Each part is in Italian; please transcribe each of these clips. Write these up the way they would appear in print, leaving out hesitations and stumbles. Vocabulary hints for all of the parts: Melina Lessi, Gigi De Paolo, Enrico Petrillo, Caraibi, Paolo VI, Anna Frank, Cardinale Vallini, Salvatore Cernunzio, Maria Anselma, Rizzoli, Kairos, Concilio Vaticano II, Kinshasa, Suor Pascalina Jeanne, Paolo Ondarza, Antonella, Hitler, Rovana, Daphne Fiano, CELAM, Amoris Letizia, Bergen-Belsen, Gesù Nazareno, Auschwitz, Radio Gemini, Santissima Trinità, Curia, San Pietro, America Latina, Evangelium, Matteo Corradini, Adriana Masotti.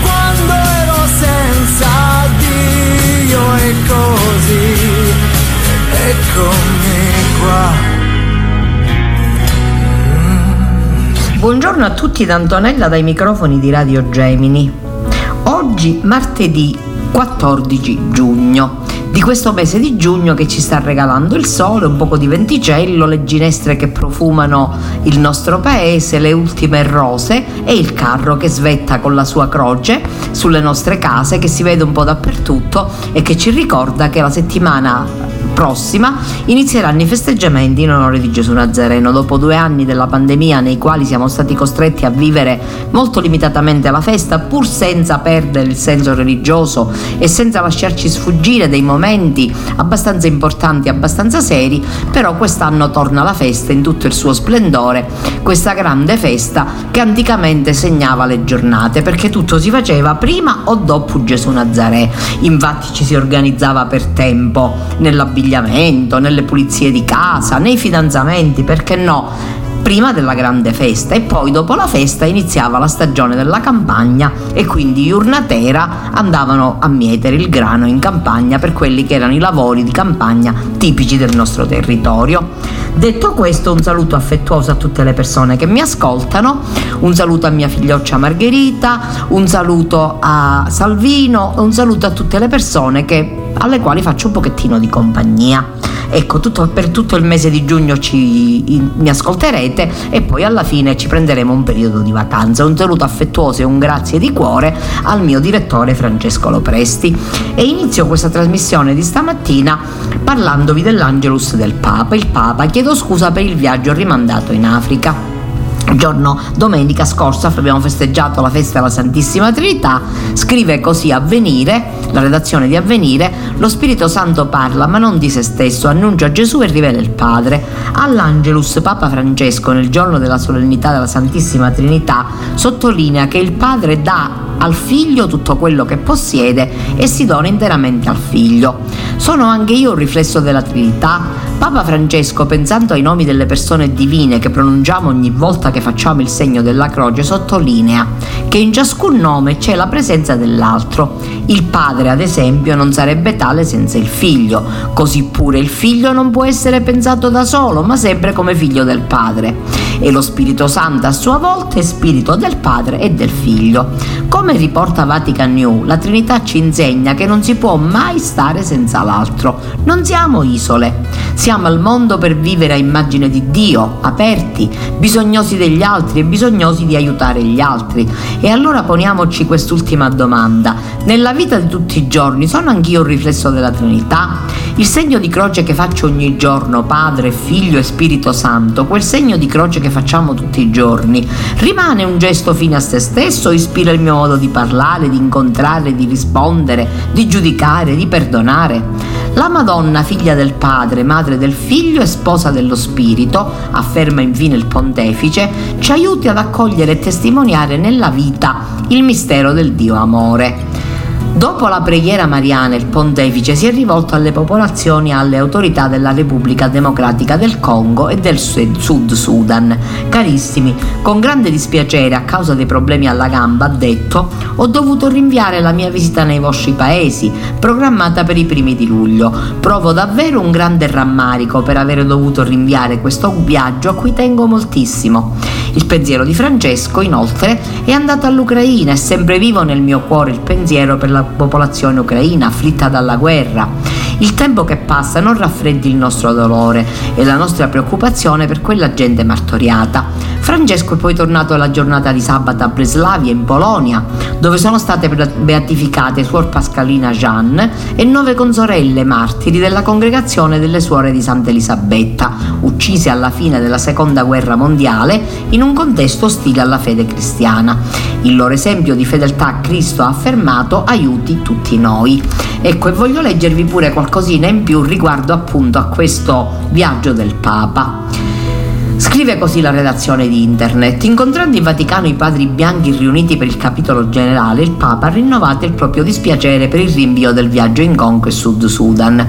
quando ero senza Dio e così, eccomi qua. Buongiorno a tutti da Antonella dai microfoni di Radio Gemini. Oggi martedì 14 giugno di questo mese di giugno che ci sta regalando il sole, un poco di venticello, le ginestre che profumano il nostro paese, le ultime rose e il carro che svetta con la sua croce sulle nostre case, che si vede un po' dappertutto e che ci ricorda che la settimana prossima inizieranno i festeggiamenti in onore di Gesù Nazareno. Dopo 2 anni della pandemia, nei quali siamo stati costretti a vivere molto limitatamente la festa, pur senza perdere il senso religioso e senza lasciarci sfuggire dei momenti abbastanza importanti, abbastanza seri, però quest'anno torna la festa in tutto il suo splendore, questa grande festa che anticamente segnava le giornate, perché tutto si faceva prima o dopo Gesù Nazareno. Infatti ci si organizzava per tempo nell'abitazione, nelle pulizie di casa, nei fidanzamenti, perché no, prima della grande festa. E poi dopo la festa iniziava la stagione della campagna e quindi Iurnatera andavano a mietere il grano in campagna per quelli che erano i lavori di campagna tipici del nostro territorio. Detto questo, un saluto affettuoso a tutte le persone che mi ascoltano, un saluto a mia figlioccia Margherita, un saluto a Salvino, un saluto a tutte le persone alle quali faccio un pochettino di compagnia. Ecco, per tutto il mese di giugno mi ascolterete e poi alla fine ci prenderemo un periodo di vacanza. Un saluto affettuoso e un grazie di cuore al mio direttore Francesco Lopresti. E inizio questa trasmissione di stamattina parlandovi dell'Angelus del Papa. Il Papa: chiedo scusa per il viaggio rimandato in Africa. Domenica scorsa abbiamo festeggiato la festa della Santissima Trinità. Scrive così Avvenire, la redazione di Avvenire: lo Spirito Santo parla ma non di se stesso, annuncia Gesù e rivela il Padre. All'Angelus Papa Francesco, nel giorno della solennità della Santissima Trinità, sottolinea che il Padre dà al Figlio tutto quello che possiede e si dona interamente al Figlio. Sono anche io un riflesso della Trinità. Papa Francesco, pensando ai nomi delle persone divine che pronunciamo ogni volta che facciamo il segno della croce, sottolinea che in ciascun nome c'è la presenza dell'altro. Il Padre, ad esempio, non sarebbe tale senza il Figlio, così pure il Figlio non può essere pensato da solo, ma sempre come figlio del Padre. E lo Spirito Santo a sua volta è spirito del Padre e del Figlio. Come riporta Vatican News, la Trinità ci insegna che non si può mai stare senza l'altro. Non siamo isole, siamo al mondo per vivere a immagine di Dio, aperti, bisognosi degli altri e bisognosi di aiutare gli altri. E allora poniamoci quest'ultima domanda: nella vita di tutti i giorni sono anch'io un riflesso della Trinità? Il segno di croce che faccio ogni giorno, Padre, Figlio e Spirito Santo, quel segno di croce che facciamo tutti i giorni, rimane un gesto fine a se stesso, ispira il mio modo di parlare, di incontrare, di rispondere, di giudicare, di perdonare? La Madonna, figlia del Padre, madre del Figlio e sposa dello Spirito, afferma infine il Pontefice, ci aiuti ad accogliere e testimoniare nella vita il mistero del Dio amore. Dopo la preghiera mariana, il Pontefice si è rivolto alle popolazioni e alle autorità della Repubblica Democratica del Congo e del Sud Sudan. Carissimi, con grande dispiacere a causa dei problemi alla gamba, ha detto, ho dovuto rinviare la mia visita nei vostri paesi, programmata per i 1 di luglio. Provo davvero un grande rammarico per aver dovuto rinviare questo viaggio a cui tengo moltissimo. Il pensiero di Francesco, inoltre, è andato all'Ucraina e sempre vivo nel mio cuore il pensiero per la la popolazione ucraina afflitta dalla guerra. Il tempo che passa non raffreddi il nostro dolore e la nostra preoccupazione per quella gente martoriata. Francesco è poi tornato alla giornata di sabato a Breslavia, in Polonia, dove sono state beatificate Suor Pascalina Jeanne e 9 consorelle martiri della congregazione delle Suore di Santa Elisabetta, uccise alla fine della Seconda Guerra Mondiale in un contesto ostile alla fede cristiana. Il loro esempio di fedeltà a Cristo affermato aiuti tutti noi. Ecco, e voglio leggervi pure qualcosina in più riguardo appunto a questo viaggio del Papa. Scrive così la redazione di internet: incontrando in Vaticano i padri bianchi riuniti per il capitolo generale, il Papa ha rinnovato il proprio dispiacere per il rinvio del viaggio in Congo e Sud Sudan.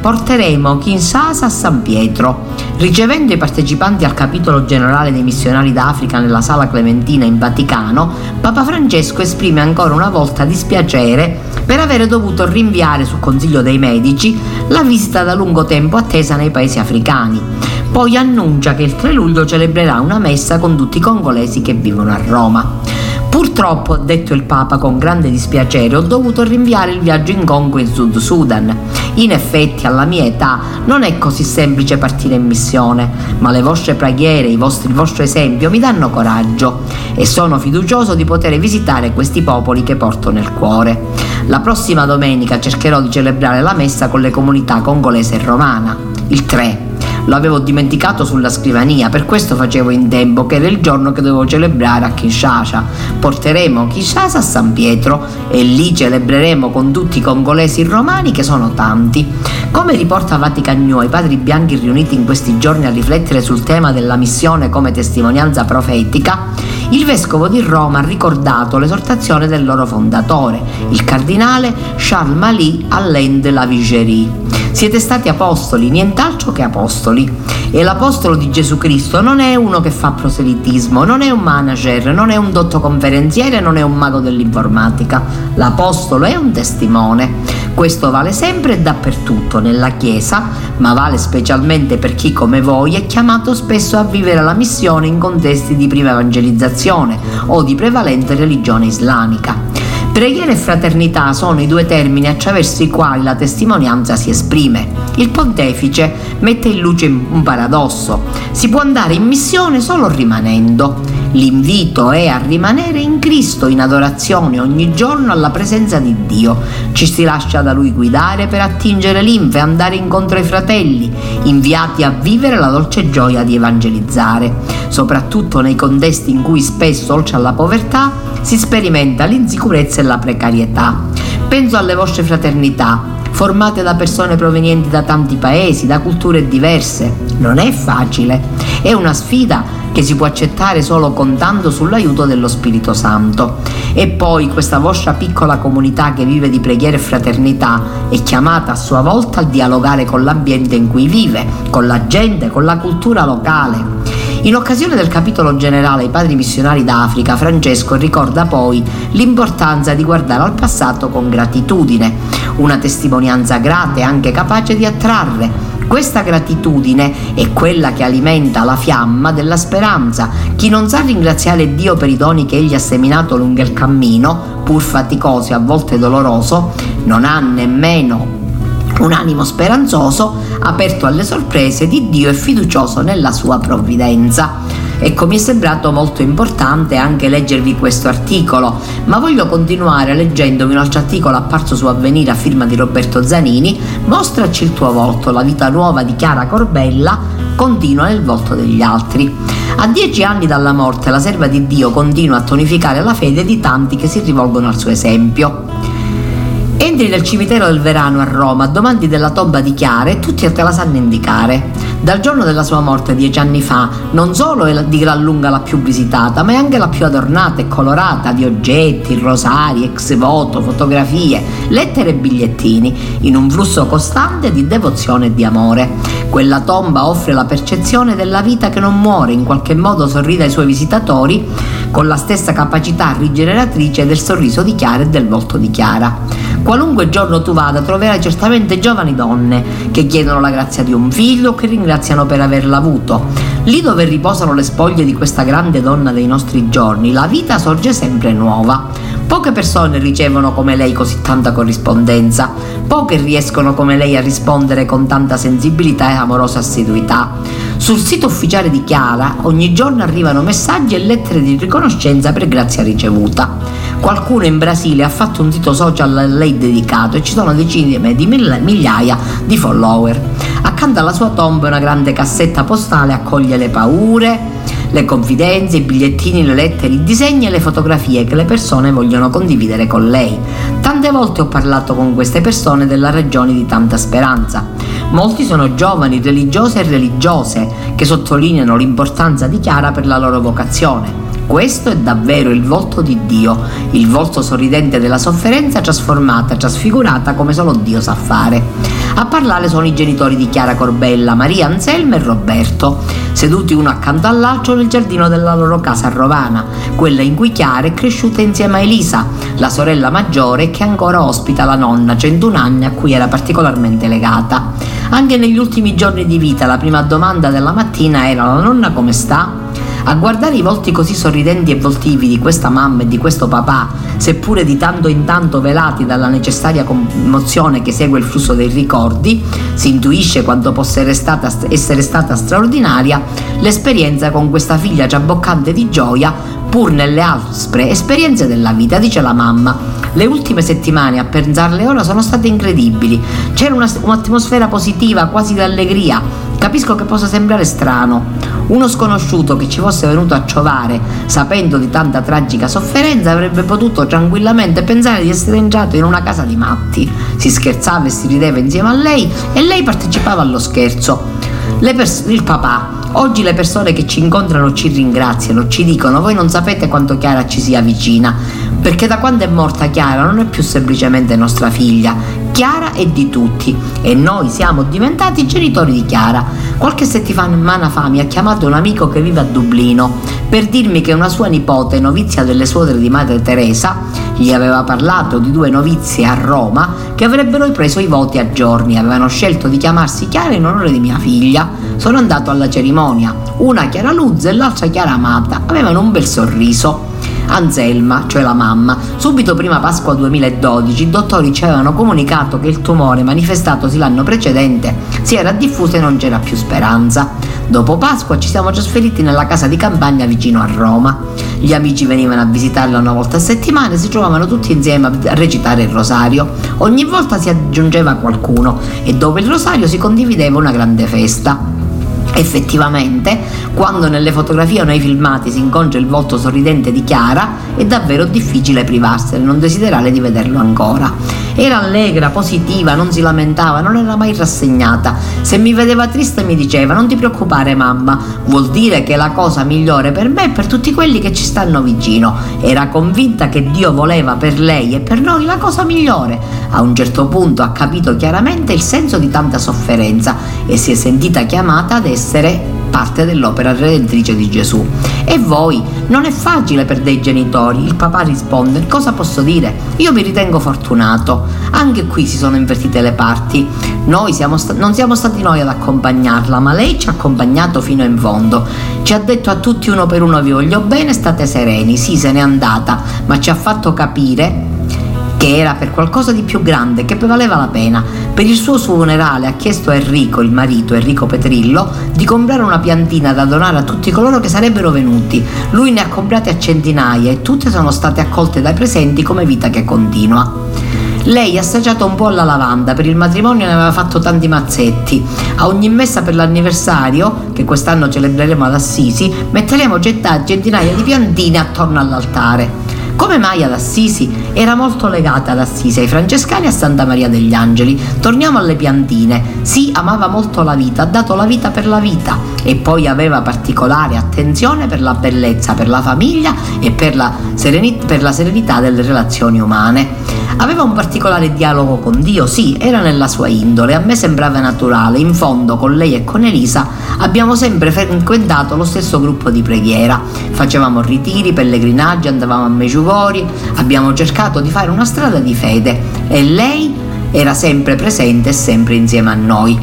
Porteremo Kinshasa a San Pietro. Ricevendo i partecipanti al capitolo generale dei missionari d'Africa nella Sala Clementina in Vaticano, Papa Francesco esprime ancora una volta dispiacere per avere dovuto rinviare su consiglio dei medici la visita da lungo tempo attesa nei paesi africani. Poi annuncia che il 3 luglio celebrerà una messa con tutti i congolesi che vivono a Roma. Purtroppo, ha detto il Papa con grande dispiacere, ho dovuto rinviare il viaggio in Congo e Sud Sudan. In effetti, alla mia età non è così semplice partire in missione, ma le vostre preghiere, il vostro esempio mi danno coraggio e sono fiducioso di poter visitare questi popoli che porto nel cuore. La prossima domenica cercherò di celebrare la messa con le comunità congolese e romana, il 3. Lo avevo dimenticato sulla scrivania, per questo facevo in tempo, che era il giorno che dovevo celebrare a Kinshasa. Porteremo Kinshasa a San Pietro e lì celebreremo con tutti i congolesi romani, che sono tanti. Come riporta Vatican News, i padri bianchi riuniti in questi giorni a riflettere sul tema della missione come testimonianza profetica, il vescovo di Roma ha ricordato l'esortazione del loro fondatore, il cardinale Charles-Marie Allain de la Vigerie. Siete stati apostoli, nient'altro che apostoli. E l'apostolo di Gesù Cristo non è uno che fa proselitismo, non è un manager, non è un dotto conferenziere, non è un mago dell'informatica. L'apostolo è un testimone. Questo vale sempre e dappertutto nella Chiesa, ma vale specialmente per chi come voi è chiamato spesso a vivere la missione in contesti di prima evangelizzazione o di prevalente religione islamica. Preghiera e fraternità sono i 2 termini attraverso i quali la testimonianza si esprime. Il pontefice mette in luce un paradosso: si può andare in missione solo rimanendo. L'invito è a rimanere in Cristo, in adorazione ogni giorno alla presenza di Dio. Ci si lascia da Lui guidare per attingere linfe, andare incontro ai fratelli, inviati a vivere la dolce gioia di evangelizzare, soprattutto nei contesti in cui spesso, oltre alla povertà, si sperimenta l'insicurezza e la precarietà. Penso alle vostre fraternità, formate da persone provenienti da tanti paesi, da culture diverse. Non è facile, è una sfida che si può accettare solo contando sull'aiuto dello Spirito Santo. E poi questa vostra piccola comunità che vive di preghiera e fraternità è chiamata a sua volta a dialogare con l'ambiente in cui vive, con la gente, con la cultura locale. In occasione del capitolo generale ai padri missionari d'Africa, Francesco ricorda poi l'importanza di guardare al passato con gratitudine, una testimonianza grata e anche capace di attrarre. Questa gratitudine è quella che alimenta la fiamma della speranza. Chi non sa ringraziare Dio per i doni che Egli ha seminato lungo il cammino, pur faticoso e a volte doloroso, non ha nemmeno un animo speranzoso, aperto alle sorprese di Dio e fiducioso nella sua provvidenza. Ecco, mi è sembrato molto importante anche leggervi questo articolo, ma voglio continuare leggendovi un altro articolo apparso su Avvenire a firma di Roberto Zanini. Mostraci il tuo volto, la vita nuova di Chiara Corbella continua nel volto degli altri. A 10 anni dalla morte, la serva di Dio continua a tonificare la fede di tanti che si rivolgono al suo esempio. Entri nel cimitero del Verano a Roma, domandi della tomba di Chiara e tutti te la sanno indicare. Dal giorno della sua morte 10 anni fa, non solo è di gran lunga la più visitata, ma è anche la più adornata e colorata di oggetti, rosari, ex voto, fotografie, lettere e bigliettini, in un flusso costante di devozione e di amore. Quella tomba offre la percezione della vita che non muore, in qualche modo sorride ai suoi visitatori con la stessa capacità rigeneratrice del sorriso di Chiara e del volto di Chiara. Qualunque giorno tu vada, troverai certamente giovani donne che chiedono la grazia di un figlio o che ringraziano per averla avuto. Lì dove riposano le spoglie di questa grande donna dei nostri giorni, la vita sorge sempre nuova. Poche persone ricevono come lei così tanta corrispondenza, poche riescono come lei a rispondere con tanta sensibilità e amorosa assiduità. Sul sito ufficiale di Chiara ogni giorno arrivano messaggi e lettere di riconoscenza per grazia ricevuta. Qualcuno in Brasile ha fatto un sito social a lei dedicato e ci sono decine di migliaia di follower. Accanto alla sua tomba una grande cassetta postale accoglie le paure, le confidenze, i bigliettini, le lettere, i disegni e le fotografie che le persone vogliono condividere con lei. Tante volte ho parlato con queste persone della ragione di tanta speranza. Molti sono giovani, religiose e religiose, che sottolineano l'importanza di Chiara per la loro vocazione. Questo è davvero il volto di Dio, il volto sorridente della sofferenza trasformata, trasfigurata come solo Dio sa fare. A parlare sono i genitori di Chiara Corbella, Maria Anselma e Roberto, seduti uno accanto all'altro nel giardino della loro casa a Rovana, quella in cui Chiara è cresciuta insieme a Elisa, la sorella maggiore che ancora ospita la nonna 101 anni a cui era particolarmente legata. Anche negli ultimi giorni di vita la prima domanda della mattina era: la nonna come sta? A guardare i volti così sorridenti e voltivi di questa mamma e di questo papà, seppure di tanto in tanto velati dalla necessaria commozione che segue il flusso dei ricordi, si intuisce quanto possa essere stata straordinaria l'esperienza con questa figlia giabboccante di gioia pur nelle aspre esperienze della vita, dice la mamma. Le ultime settimane, a pensarle ora, sono state incredibili. C'era un'atmosfera positiva, quasi d'allegria. Capisco che possa sembrare strano. Uno sconosciuto che ci fosse venuto a ciovare, sapendo di tanta tragica sofferenza, avrebbe potuto tranquillamente pensare di essere entrato in una casa di matti. Si scherzava e si rideva insieme a lei e lei partecipava allo scherzo. Il papà: oggi le persone che ci incontrano ci ringraziano, ci dicono: voi non sapete quanto Chiara ci sia vicina, perché da quando è morta Chiara non è più semplicemente nostra figlia. Chiara è di tutti e noi siamo diventati i genitori di Chiara. Qualche settimana fa mi ha chiamato un amico che vive a Dublino per dirmi che una sua nipote, novizia delle suore di Madre Teresa, gli aveva parlato di due novizie a Roma che avrebbero preso i voti a giorni. Avevano scelto di chiamarsi Chiara in onore di mia figlia. Sono andato alla cerimonia, una Chiara Luzza e l'altra Chiara Amata. Avevano un bel sorriso. Anselma, cioè la mamma, subito prima Pasqua 2012 i dottori ci avevano comunicato che il tumore manifestatosi l'anno precedente si era diffuso e non c'era più speranza. Dopo Pasqua ci siamo trasferiti nella casa di campagna vicino a Roma. Gli amici venivano a visitarla una volta a settimana e si trovavano tutti insieme a recitare il rosario. Ogni volta si aggiungeva qualcuno e dopo il rosario si condivideva una grande festa. Effettivamente, quando nelle fotografie o nei filmati si incontra il volto sorridente di Chiara, è davvero difficile privarsene, non desiderare di vederlo ancora. Era allegra, positiva, non si lamentava, non era mai rassegnata. Se mi vedeva triste mi diceva: non ti preoccupare mamma, vuol dire che è la cosa migliore per me e per tutti quelli che ci stanno vicino. Era convinta che Dio voleva per lei e per noi la cosa migliore. A un certo punto ha capito chiaramente il senso di tanta sofferenza e si è sentita chiamata ad essere parte dell'opera redentrice di Gesù. E voi? Non è facile per dei genitori. Il papà risponde: cosa posso dire? Io mi ritengo fortunato. Anche qui si sono invertite le parti. Noi non siamo stati noi ad accompagnarla, ma lei ci ha accompagnato fino in fondo. Ci ha detto a tutti uno per uno: vi voglio bene, state sereni. Sì, se n'è andata, ma ci ha fatto capire che era per qualcosa di più grande, che valeva la pena. Per il suo funerale ha chiesto a Enrico, il marito, Enrico Petrillo, di comprare una piantina da donare a tutti coloro che sarebbero venuti. Lui ne ha comprate a centinaia e tutte sono state accolte dai presenti come vita che continua. Lei ha assaggiato un po' alla lavanda, per il matrimonio ne aveva fatto tanti mazzetti. A ogni messa per l'anniversario, che quest'anno celebreremo ad Assisi, metteremo centinaia di piantine attorno all'altare. Come mai ad Assisi? Era molto legata ad Assisi, ai Francescani e a Santa Maria degli Angeli. Torniamo alle piantine. Sì, amava molto la vita, ha dato la vita per la vita e poi aveva particolare attenzione per la bellezza, per la famiglia e per la serenità delle relazioni umane. Aveva un particolare dialogo con Dio, sì, era nella sua indole, a me sembrava naturale. In fondo con lei e con Elisa abbiamo sempre frequentato lo stesso gruppo di preghiera. Facevamo ritiri, pellegrinaggi, andavamo a Međugorje. Abbiamo cercato di fare una strada di fede e lei era sempre presente e sempre insieme a noi.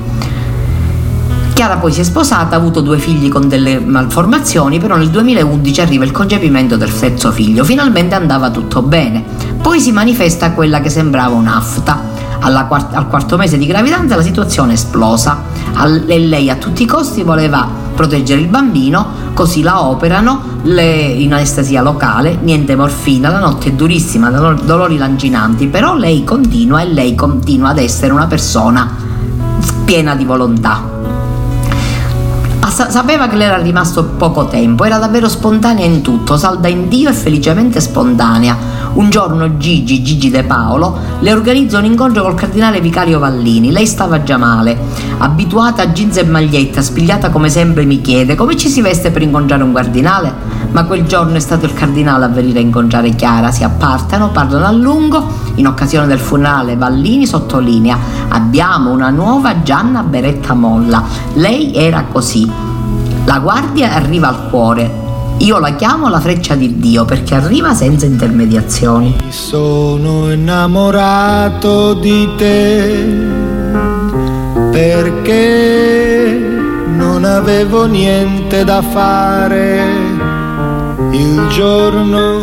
Chiara poi si è sposata, ha avuto due figli con delle malformazioni, però nel 2011 arriva il concepimento del terzo figlio. Finalmente andava tutto bene. Poi si manifesta quella che sembrava un'afta. Al quarto mese di gravidanza la situazione è esplosa e lei a tutti i costi voleva proteggere il bambino, così la operano in anestesia locale, niente morfina, la notte è durissima, dolori lancinanti, però lei continua ad essere una persona piena di volontà. Sapeva che le era rimasto poco tempo, era davvero spontanea in tutto, salda in Dio e felicemente spontanea. Un giorno Gigi De Paolo le organizza un incontro col cardinale vicario Vallini. Lei stava già male, abituata a jeans e maglietta, spigliata come sempre. Mi chiede come ci si veste per incontrare un cardinale, ma quel giorno è stato il cardinale a venire a incontrare Chiara. Si appartano, parlano a lungo. In occasione del funerale Vallini sottolinea: abbiamo una nuova Gianna Beretta Molla, lei era così. La guardia arriva al cuore, io la chiamo la freccia di Dio perché arriva senza intermediazioni. Mi sono innamorato di te perché non avevo niente da fare, il giorno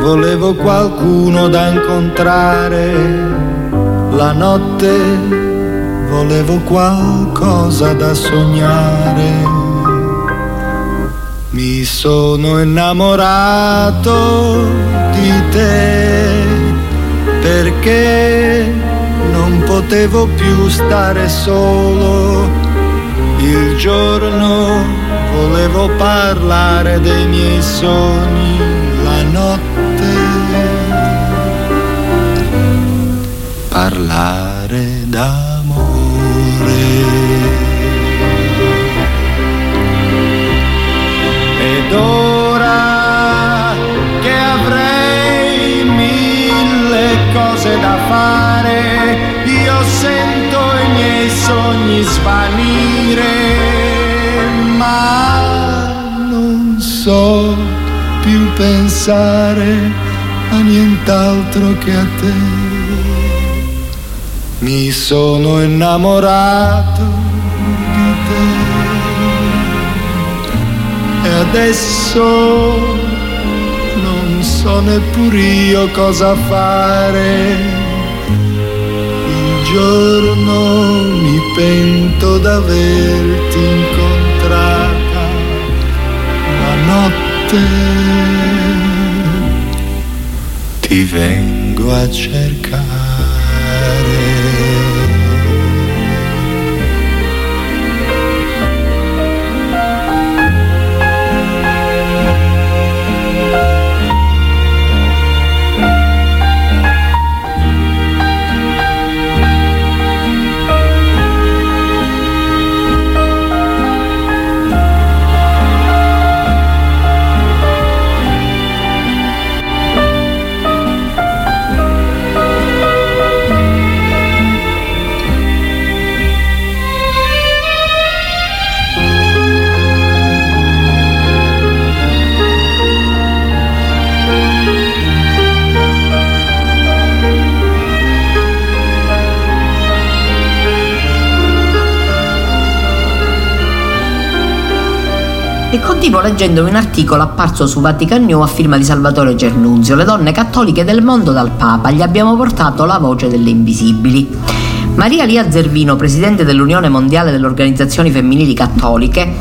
volevo qualcuno da incontrare, la notte volevo qualcosa da sognare. Mi sono innamorato di te perché non potevo più stare solo, il giorno volevo parlare dei miei sogni, la notte parlare da ed ora che avrei mille cose da fare, io sento i miei sogni svanire, ma non so più pensare a nient'altro che a te. Mi sono innamorato di te e adesso non so neppure io cosa fare. Un giorno mi pento d'averti incontrata, la notte ti vengo a cercare. E continuo leggendo un articolo apparso su Vatican News a firma di Salvatore Cernunzio: le donne cattoliche del mondo dal Papa, gli abbiamo portato la voce delle invisibili. Maria Lia Zervino, presidente dell'Unione Mondiale delle Organizzazioni Femminili Cattoliche,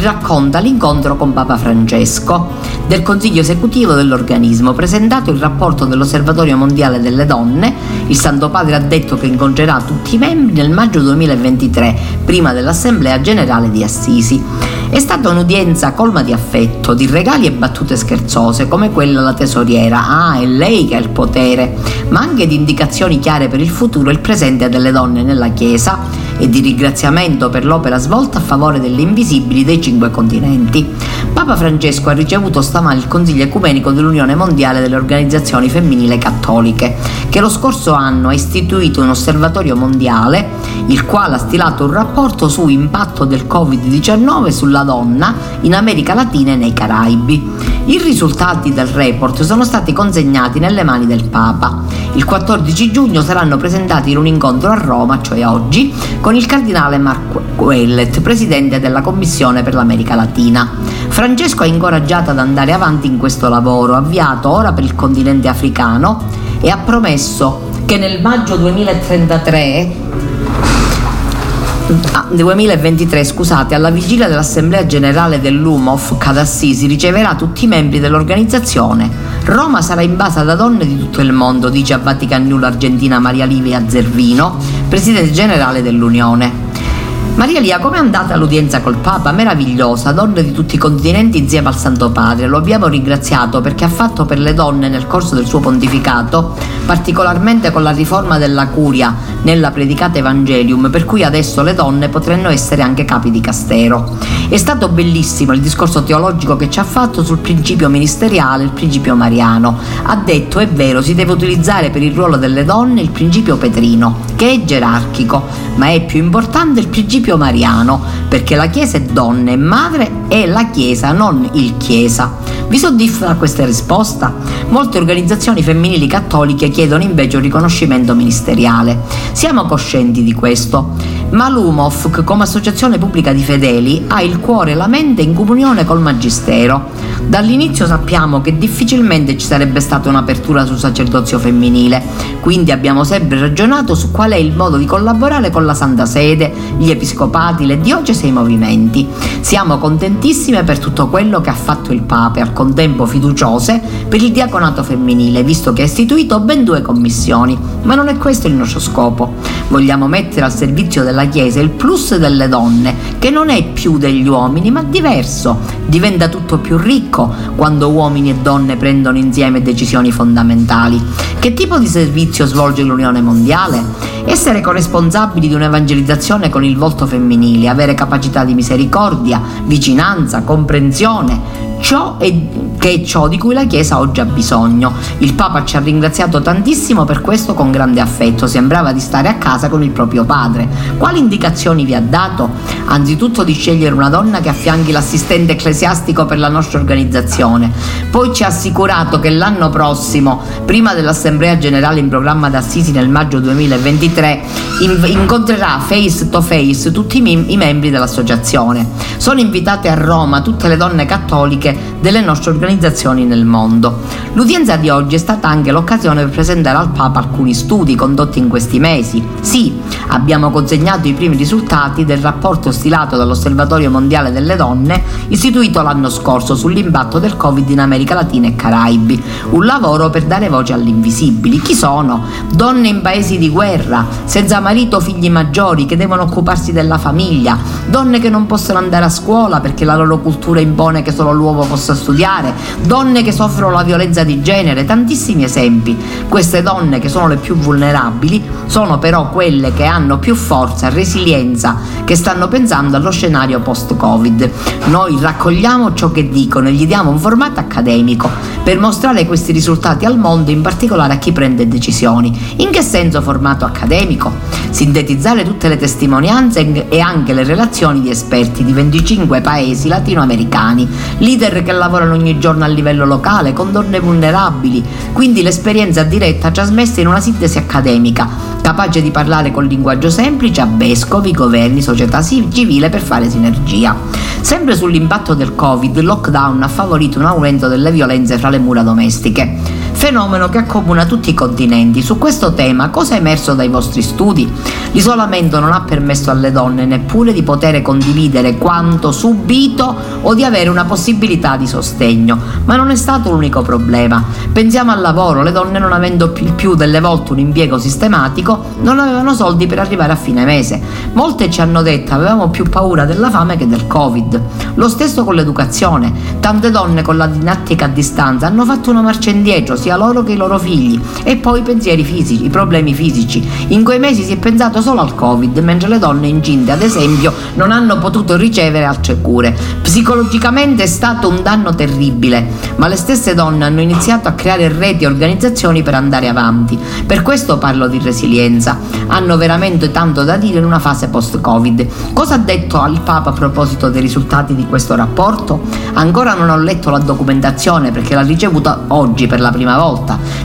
racconta l'incontro con Papa Francesco del Consiglio Esecutivo dell'organismo. Presentato il rapporto dell'Osservatorio Mondiale delle Donne, il Santo Padre ha detto che incontrerà tutti i membri nel maggio 2023, prima dell'Assemblea Generale di Assisi. È stata un'udienza colma di affetto, di regali e battute scherzose come quella alla tesoriera, ah è lei che ha il potere, ma anche di indicazioni chiare per il futuro e il presente delle donne nella Chiesa e di ringraziamento per l'opera svolta a favore delle invisibili dei 5 continenti. Papa Francesco ha ricevuto stamani il Consiglio Ecumenico dell'Unione Mondiale delle Organizzazioni Femminili Cattoliche, che lo scorso anno ha istituito un osservatorio mondiale, il quale ha stilato un rapporto su impatto del Covid-19 sulla donna in America Latina e nei Caraibi. I risultati del report sono stati consegnati nelle mani del Papa. Il 14 giugno saranno presentati in un incontro a Roma, cioè oggi, con il Cardinale Marquellet, presidente della Commissione per l'America Latina. Francesco è incoraggiato ad andare avanti in questo lavoro, avviato ora per il continente africano, e ha promesso che nel maggio 2023, alla vigilia dell'Assemblea Generale dell'UMOF ad Assisi riceverà tutti i membri dell'organizzazione. Roma sarà invasa da donne di tutto il mondo, dice a Vatican News l'argentina Maria Lia Zervino, presidente generale dell'Unione. Maria Lia, com'è andata l'udienza col Papa? Meravigliosa, donne di tutti i continenti insieme al Santo Padre. Lo abbiamo ringraziato perché ha fatto per le donne nel corso del suo pontificato, particolarmente con la riforma della Curia nella Predicata Evangelium, per cui adesso le donne potranno essere anche capi di Castero. È stato bellissimo il discorso teologico che ci ha fatto sul principio ministeriale, il principio mariano. Ha detto, è vero, si deve utilizzare per il ruolo delle donne il principio petrino, che è gerarchico, ma è più importante il principio mariano, perché la Chiesa è donna e madre, è la Chiesa, non il Chiesa. Vi soddisfa questa risposta? Molte organizzazioni femminili cattoliche chiedono invece un riconoscimento ministeriale. Siamo coscienti di questo, ma l'UMOF, come associazione pubblica di fedeli, ha il cuore e la mente in comunione col Magistero. Dall'inizio sappiamo che difficilmente ci sarebbe stata un'apertura sul sacerdozio femminile, quindi abbiamo sempre ragionato su qual è il modo di collaborare con la Santa Sede, gli episcopati, le diocesi e i movimenti. Siamo contentissime per tutto quello che ha fatto il Papa e al contempo fiduciose per il diaconato femminile, visto che ha istituito ben 2 commissioni, ma non è questo il nostro scopo. Vogliamo mettere al servizio della Chiesa il plus delle donne, che non è più degli uomini ma diverso, diventa tutto più ricco quando uomini e donne prendono insieme decisioni fondamentali. Che tipo di servizio svolge l'Unione Mondiale? Essere corresponsabili di un'evangelizzazione con il volto femminile, avere capacità di misericordia, vicinanza, comprensione, ciò di cui la Chiesa oggi ha bisogno. Il Papa ci ha ringraziato tantissimo per questo con grande affetto, sembrava di stare a casa con il proprio padre. Quali indicazioni vi ha dato? Anzitutto di scegliere una donna che affianchi l'assistente ecclesiastico per la nostra organizzazione. Poi ci ha assicurato che l'anno prossimo, prima dell'Assemblea Generale in programma ad Assisi nel maggio 2023, incontrerà face to face tutti i membri dell'associazione. Sono invitate a Roma tutte le donne cattoliche delle nostre organizzazioni nel mondo. L'udienza di oggi è stata anche l'occasione per presentare al Papa alcuni studi condotti in questi mesi. Sì, abbiamo consegnato i primi risultati del rapporto stilato dall'Osservatorio Mondiale delle Donne, istituito l'anno scorso sull'impatto del Covid in America Latina e Caraibi. Un lavoro per dare voce agli invisibili. Chi sono? Donne in paesi di guerra, senza marito o figli maggiori che devono occuparsi della famiglia, donne che non possono andare a scuola perché la loro cultura impone che solo l'uomo possa studiare, donne che soffrono la violenza di genere, tantissimi esempi. Queste donne, che sono le più vulnerabili, sono però quelle che hanno più forza, resilienza, che stanno pensando allo scenario post-Covid. Noi raccogliamo ciò che dicono e gli diamo un formato accademico per mostrare questi risultati al mondo, in particolare a chi prende decisioni. In che senso formato accademico? Sintetizzare tutte le testimonianze e anche le relazioni di esperti di 25 paesi latinoamericani, leader che lavorano ogni giorno a livello locale con donne vulnerabili. Quindi l'esperienza diretta trasmessa in una sintesi accademica, capace di parlare con linguaggio semplice a vescovi, governi, società civile per fare sinergia. Sempre sull'impatto del Covid, il lockdown ha favorito un aumento delle violenze fra le mura domestiche, fenomeno che accomuna tutti i continenti. Su questo tema cosa è emerso dai vostri studi? L'isolamento non ha permesso alle donne neppure di poter condividere quanto subito o di avere una possibilità di sostegno, ma non è stato l'unico problema. Pensiamo al lavoro: le donne, non avendo più delle volte un impiego sistematico, non avevano soldi per arrivare a fine mese. Molte ci hanno detto: avevamo più paura della fame che del Covid. Lo stesso con l'educazione: tante donne con la didattica a distanza hanno fatto una marcia indietro, sia sia loro che i loro figli, e poi i pensieri fisici, i problemi fisici. In quei mesi si è pensato solo al Covid, mentre le donne incinte, ad esempio, non hanno potuto ricevere altre cure. Psicologicamente è stato un danno terribile, ma le stesse donne hanno iniziato a creare reti e organizzazioni per andare avanti. Per questo parlo di resilienza. Hanno veramente tanto da dire in una fase post-Covid. Cosa ha detto il Papa a proposito dei risultati di questo rapporto? Ancora non ho letto la documentazione perché l'ha ricevuta oggi per la prima volta.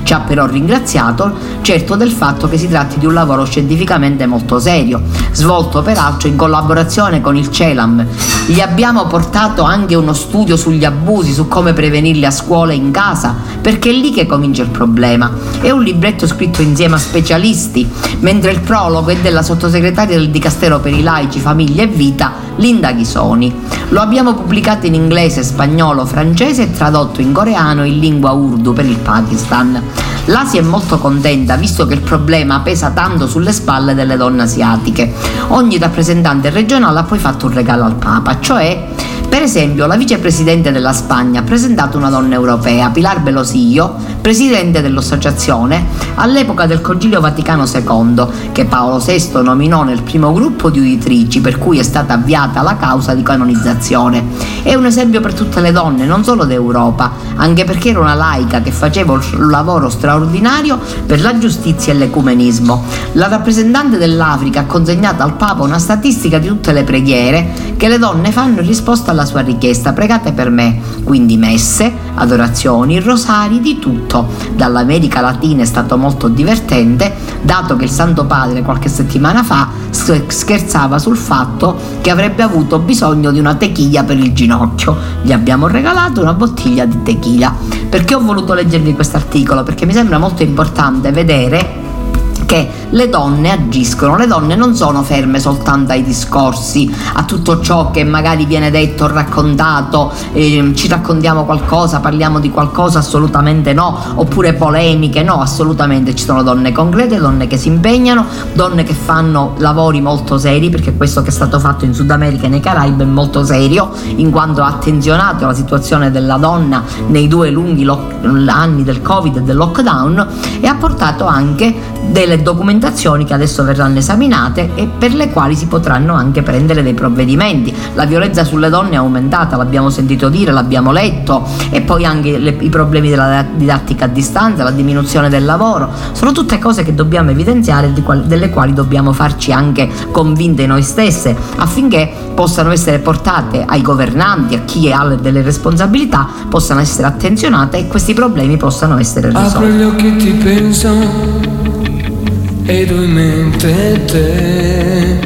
Ci ha però ringraziato, certo del fatto che si tratti di un lavoro scientificamente molto serio, svolto peraltro in collaborazione con il CELAM. Gli abbiamo portato anche uno studio sugli abusi, su come prevenirli a scuola e in casa, perché è lì che comincia il problema. È un libretto scritto insieme a specialisti, mentre il prologo è della sottosegretaria del Dicastero per i laici, famiglia e vita, Linda Ghisoni. Lo abbiamo pubblicato in inglese, spagnolo, francese e tradotto in coreano in lingua urdu per il Pakistan. L'Asia è molto contenta, visto che il problema pesa tanto sulle spalle delle donne asiatiche. Ogni rappresentante regionale ha poi fatto un regalo al Papa, cioè, per esempio, la vicepresidente della Spagna ha presentato una donna europea, Pilar Belosillo, presidente dell'associazione, all'epoca del Concilio Vaticano II, che Paolo VI nominò nel primo gruppo di uditrici per cui è stata avviata la causa di canonizzazione. È un esempio per tutte le donne, non solo d'Europa, anche perché era una laica che faceva un lavoro straordinario per la giustizia e l'ecumenismo. La rappresentante dell'Africa ha consegnato al Papa una statistica di tutte le preghiere che le donne fanno in risposta alla sua richiesta: pregate per me, quindi messe, adorazioni, rosari, di tutto. Dall'America Latina è stato molto divertente, dato che il Santo Padre qualche settimana fa scherzava sul fatto che avrebbe avuto bisogno di una tequila per il ginocchio. Gli abbiamo regalato una bottiglia di tequila. Perché ho voluto leggervi questo articolo? Perché mi sembra molto importante vedere che le donne agiscono, le donne non sono ferme soltanto ai discorsi, a tutto ciò che magari viene detto, raccontato, ci raccontiamo qualcosa, parliamo di qualcosa, assolutamente no, oppure polemiche, no, assolutamente. Ci sono donne concrete, donne che si impegnano, donne che fanno lavori molto seri, perché questo che è stato fatto in Sud America e nei Caraibi è molto serio, in quanto ha attenzionato la situazione della donna nei due lunghi anni del Covid e del lockdown, e ha portato anche delle documentazioni che adesso verranno esaminate e per le quali si potranno anche prendere dei provvedimenti. La violenza sulle donne è aumentata, l'abbiamo sentito dire, l'abbiamo letto, e poi anche i problemi della didattica a distanza, la diminuzione del lavoro, sono tutte cose che dobbiamo evidenziare, delle quali dobbiamo farci anche convinte noi stesse, affinché possano essere portate ai governanti, a chi ha delle responsabilità, possano essere attenzionate e questi problemi possano essere risolti. Apri gli occhi, ti penso ed ho in mente te,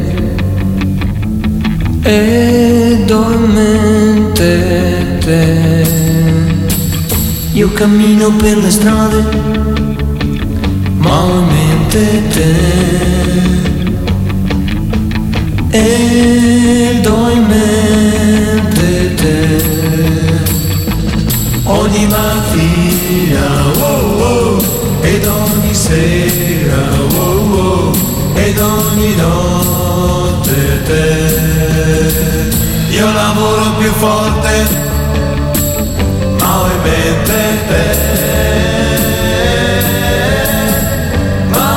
ed ho in mente te. Io cammino per le strade, ma ho in mente te, ed ho in mente te. Ogni mattina, oh oh, ed ogni sera, oh oh, ed ogni notte te. Io lavoro più forte, ma ho in mente te, ma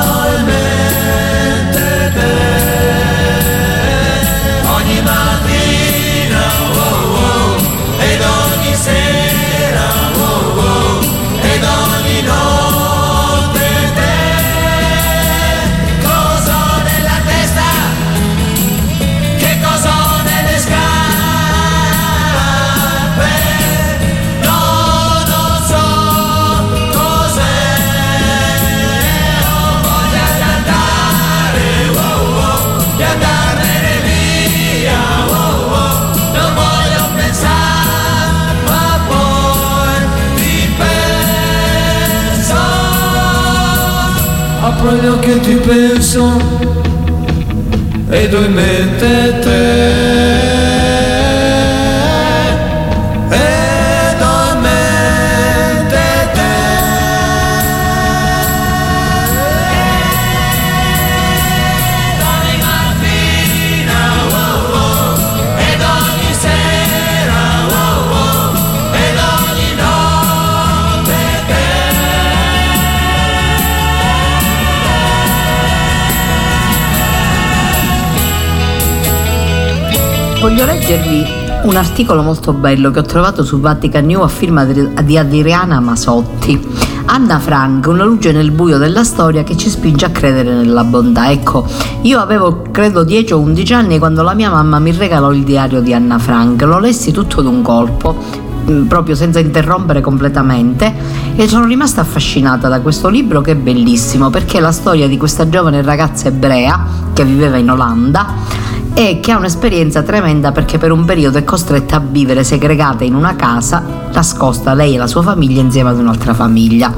ho in mente te. Ogni mattina, oh oh, ed ogni sera, oh oh, ed ogni notte. Quello che ti penso ed ho in mente te, ed ho in mente te. Ogni mattina, oh oh, ed ogni sera, oh oh, ed ogni notte te. voglio leggervi un articolo molto bello che ho trovato su Vatican News a firma di Adriana Masotti. Anna Frank, una luce nel buio della storia che ci spinge a credere nella bontà. Ecco, io avevo credo 10 o 11 anni quando la mia mamma mi regalò il diario di Anna Frank. Lo lessi tutto d'un colpo, proprio senza interrompere completamente, e sono rimasta affascinata da questo libro, che è bellissimo perché è la storia di questa giovane ragazza ebrea che viveva in Olanda e che ha un'esperienza tremenda, perché per un periodo è costretta a vivere segregata in una casa nascosta, lei e la sua famiglia, insieme ad un'altra famiglia.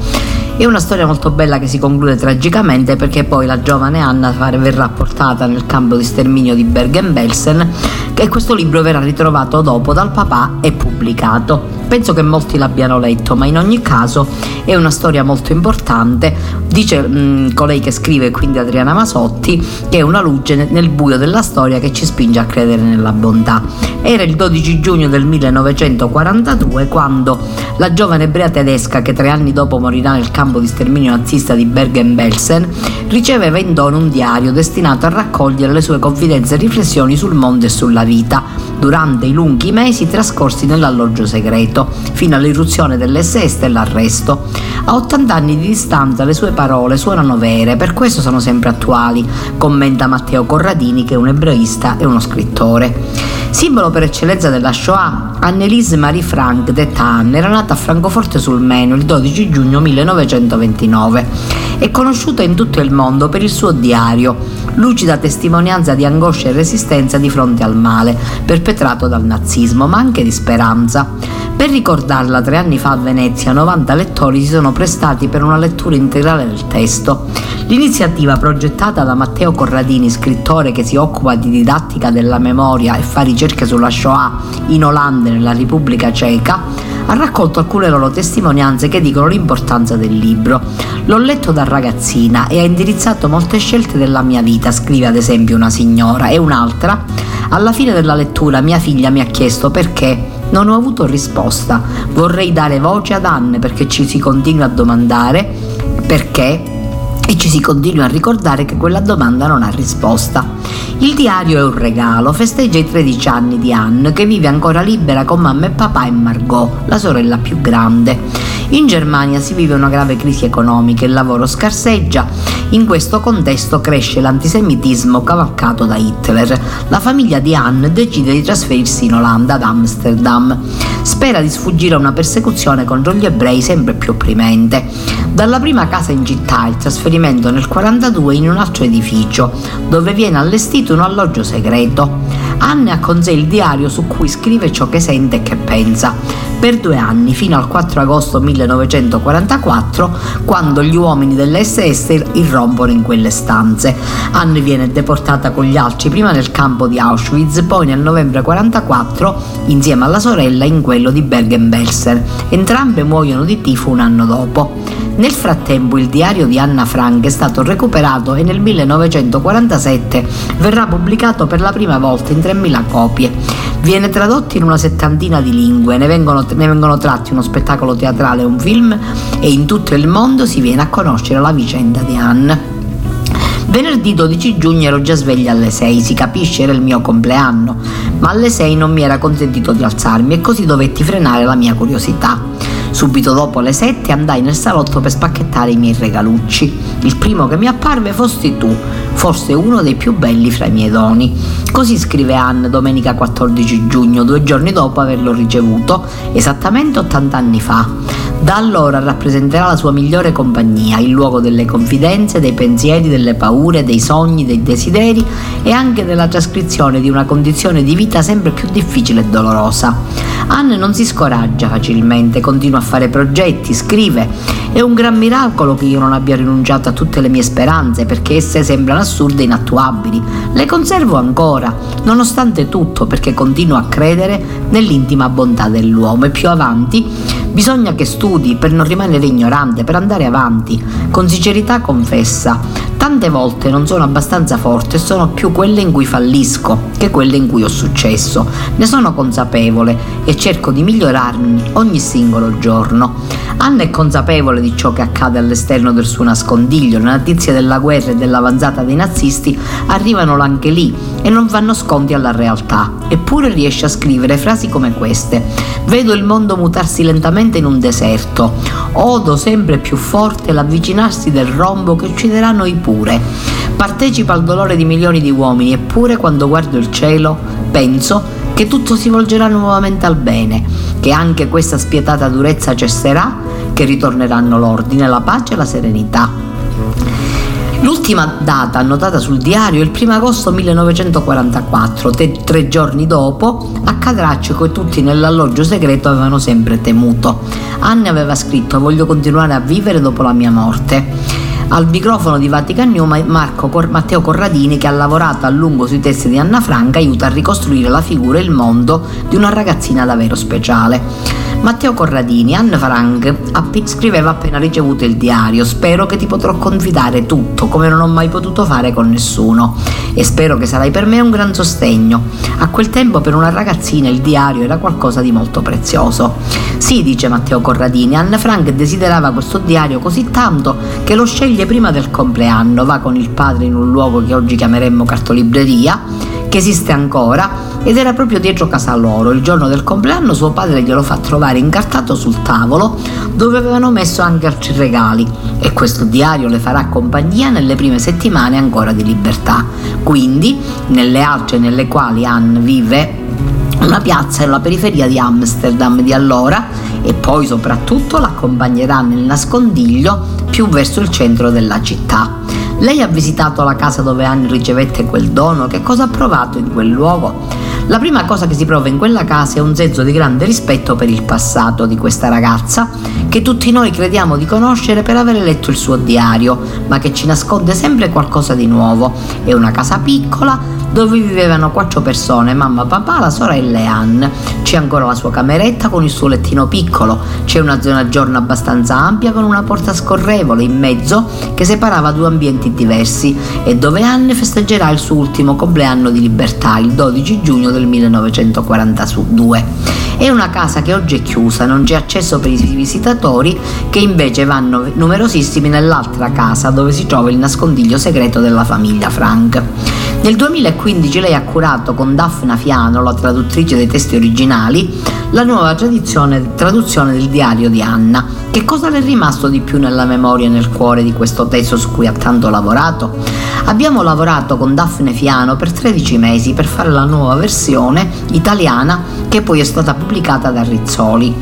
È una storia molto bella che si conclude tragicamente, perché poi la giovane Anna verrà portata nel campo di sterminio di Bergen-Belsen, e questo libro verrà ritrovato dopo dal papà e pubblicato. Penso che molti l'abbiano letto, ma in ogni caso è una storia molto importante. Dice colei che scrive, quindi Adriana Masotti, che è una luce nel buio della storia che ci spinge a credere nella bontà. Era il 12 giugno del 1942 quando la giovane ebrea tedesca, che 3 anni dopo morirà nel campo di sterminio nazista di Bergen-Belsen, riceveva in dono un diario destinato a raccogliere le sue confidenze e riflessioni sul mondo e sulla vita durante i lunghi mesi trascorsi nell'alloggio segreto, fino all'irruzione dell'SS e all'arresto. A 80 anni di distanza le sue parole suonano vere, per questo sono sempre attuali, commenta Matteo Corradini, che è un ebreista e uno scrittore. Simbolo per eccellenza della Shoah, Anneliese Marie Frank, detta Anne, era nata a Francoforte sul Meno il 12 giugno 1929. È conosciuta in tutto il mondo per il suo diario, lucida testimonianza di angoscia e resistenza di fronte al male perpetrato dal nazismo, ma anche di speranza. Per ricordarla, 3 anni fa a Venezia 90 lettori si sono prestati per una lettura integrale del testo. L'iniziativa, progettata da Matteo Corradini, scrittore che si occupa di didattica della memoria e fa ricerche sulla Shoah in Olanda e nella Repubblica Ceca, ha raccolto alcune loro testimonianze che dicono l'importanza del libro. L'ho letto da ragazzina e ha indirizzato molte scelte della mia vita, scrive ad esempio una signora, e un'altra: alla fine della lettura mia figlia mi ha chiesto perché. Non ho avuto risposta. Vorrei dare voce ad Anne, perché ci si continua a domandare perché e ci si continua a ricordare che quella domanda non ha risposta. Il diario è un regalo, festeggia i 13 anni di Anne, che vive ancora libera con mamma e papà e Margot, la sorella più grande. In Germania si vive una grave crisi economica, il lavoro scarseggia. In questo contesto cresce l'antisemitismo cavalcato da Hitler. La famiglia di Anne decide di trasferirsi in Olanda, ad Amsterdam. Spera di sfuggire a una persecuzione contro gli ebrei sempre più opprimente. Dalla prima casa in città, il trasferimento nel 1942 in un altro edificio, dove viene allestito un alloggio segreto. Anne ha con sé il diario su cui scrive ciò che sente e che pensa. Per 2 anni, fino al 4 agosto 1944, quando gli uomini dell'SS irrompono in quelle stanze. Anne viene deportata con gli altri, prima nel campo di Auschwitz, poi nel novembre 44 insieme alla sorella in quello di Bergen-Belsen. Entrambe muoiono di tifo un anno dopo. Nel frattempo il diario di Anna Frank è stato recuperato e nel 1947 verrà pubblicato per la prima volta in 3.000 copie. Viene tradotto in una settantina di lingue, ne vengono tratti uno spettacolo teatrale e un film, e in tutto il mondo si viene a conoscere la vicenda di Anne. Venerdì 12 giugno ero già sveglia alle 6, si capisce, era il mio compleanno, ma alle 6 non mi era consentito di alzarmi e così dovetti frenare la mia curiosità. Subito dopo le 7 andai nel salotto per spacchettare i miei regalucci. Il primo che mi apparve fosti tu, forse uno dei più belli fra i miei doni. Così scrive Anne domenica 14 giugno, 2 giorni dopo averlo ricevuto, esattamente 80 anni fa. Da allora rappresenterà la sua migliore compagnia, il luogo delle confidenze, dei pensieri, delle paure, dei sogni, dei desideri e anche della trascrizione di una condizione di vita sempre più difficile e dolorosa. Anne non si scoraggia facilmente, continua a fare progetti, scrive. È un gran miracolo che io non abbia rinunciato a tutte le mie speranze, perché esse sembrano assurde e inattuabili. Le conservo ancora, nonostante tutto, perché continuo a credere nell'intima bontà dell'uomo, e più avanti bisogna che studi per non rimanere ignorante, per andare avanti. Con sincerità confessa: Tante volte non sono abbastanza forte e sono più quelle in cui fallisco che quelle in cui ho successo. Ne sono consapevole e cerco di migliorarmi ogni singolo giorno. Anna è consapevole di ciò che accade all'esterno del suo nascondiglio. Le notizie della guerra e dell'avanzata dei nazisti arrivano anche lì e non vanno sconti alla realtà. Eppure riesce a scrivere frasi come queste: vedo il mondo mutarsi lentamente in un deserto, odo sempre più forte l'avvicinarsi del rombo che ucciderà noi pure, partecipa al dolore di milioni di uomini, eppure quando guardo il cielo penso che tutto si volgerà nuovamente al bene, che anche questa spietata durezza cesserà, che ritorneranno l'ordine, la pace e la serenità. L'ultima data annotata sul diario è il 1 agosto 1944, 3 giorni dopo, accadrà ciò che tutti nell'alloggio segreto avevano sempre temuto. Anna aveva scritto: voglio continuare a vivere dopo la mia morte. Al microfono di Vatican News Matteo Corradini, che ha lavorato a lungo sui testi di Anna Frank, aiuta a ricostruire la figura e il mondo di una ragazzina davvero speciale. Matteo Corradini: Anna Frank scriveva appena ricevuto il diario, spero che ti potrò confidare tutto come non ho mai potuto fare con nessuno e spero che sarai per me un gran sostegno. A quel tempo per una ragazzina il diario era qualcosa di molto prezioso. Sì, dice Matteo Corradini, Anna Frank desiderava questo diario così tanto che lo sceglie prima del compleanno, va con il padre in un luogo che oggi chiameremmo cartolibreria, che esiste ancora, ed era proprio dietro casa loro. Il giorno del compleanno suo padre glielo fa trovare incartato sul tavolo dove avevano messo anche altri regali, e questo diario le farà compagnia nelle prime settimane ancora di libertà, quindi nelle altre nelle quali Anne vive una piazza nella periferia di Amsterdam di allora, e poi soprattutto l'accompagnerà nel nascondiglio più verso il centro della città. Lei ha visitato la casa dove Anne ricevette quel dono. Che cosa ha provato in quel luogo? La prima cosa che si prova in quella casa è un senso di grande rispetto per il passato di questa ragazza, che tutti noi crediamo di conoscere per aver letto il suo diario, ma che ci nasconde sempre qualcosa di nuovo. È una casa piccola dove vivevano 4 persone, mamma, papà, la sorella e Anne. C'è ancora la sua cameretta con il suo lettino piccolo, c'è una zona giorno abbastanza ampia con una porta scorrevole in mezzo che separava 2 ambienti diversi, e dove Anne festeggerà il suo ultimo compleanno di libertà, il 12 giugno del 1942. È una casa che oggi è chiusa, non c'è accesso per i visitatori, che invece vanno numerosissimi nell'altra casa dove si trova il nascondiglio segreto della famiglia Frank. Nel 2015 lei ha curato con Daphne Fiano, la traduttrice dei testi originali, la nuova traduzione del diario di Anna. Che cosa le è rimasto di più nella memoria e nel cuore di questo testo su cui ha tanto lavorato? Abbiamo lavorato con Daphne Fiano per 13 mesi per fare la nuova versione italiana, che poi è stata pubblicata da Rizzoli.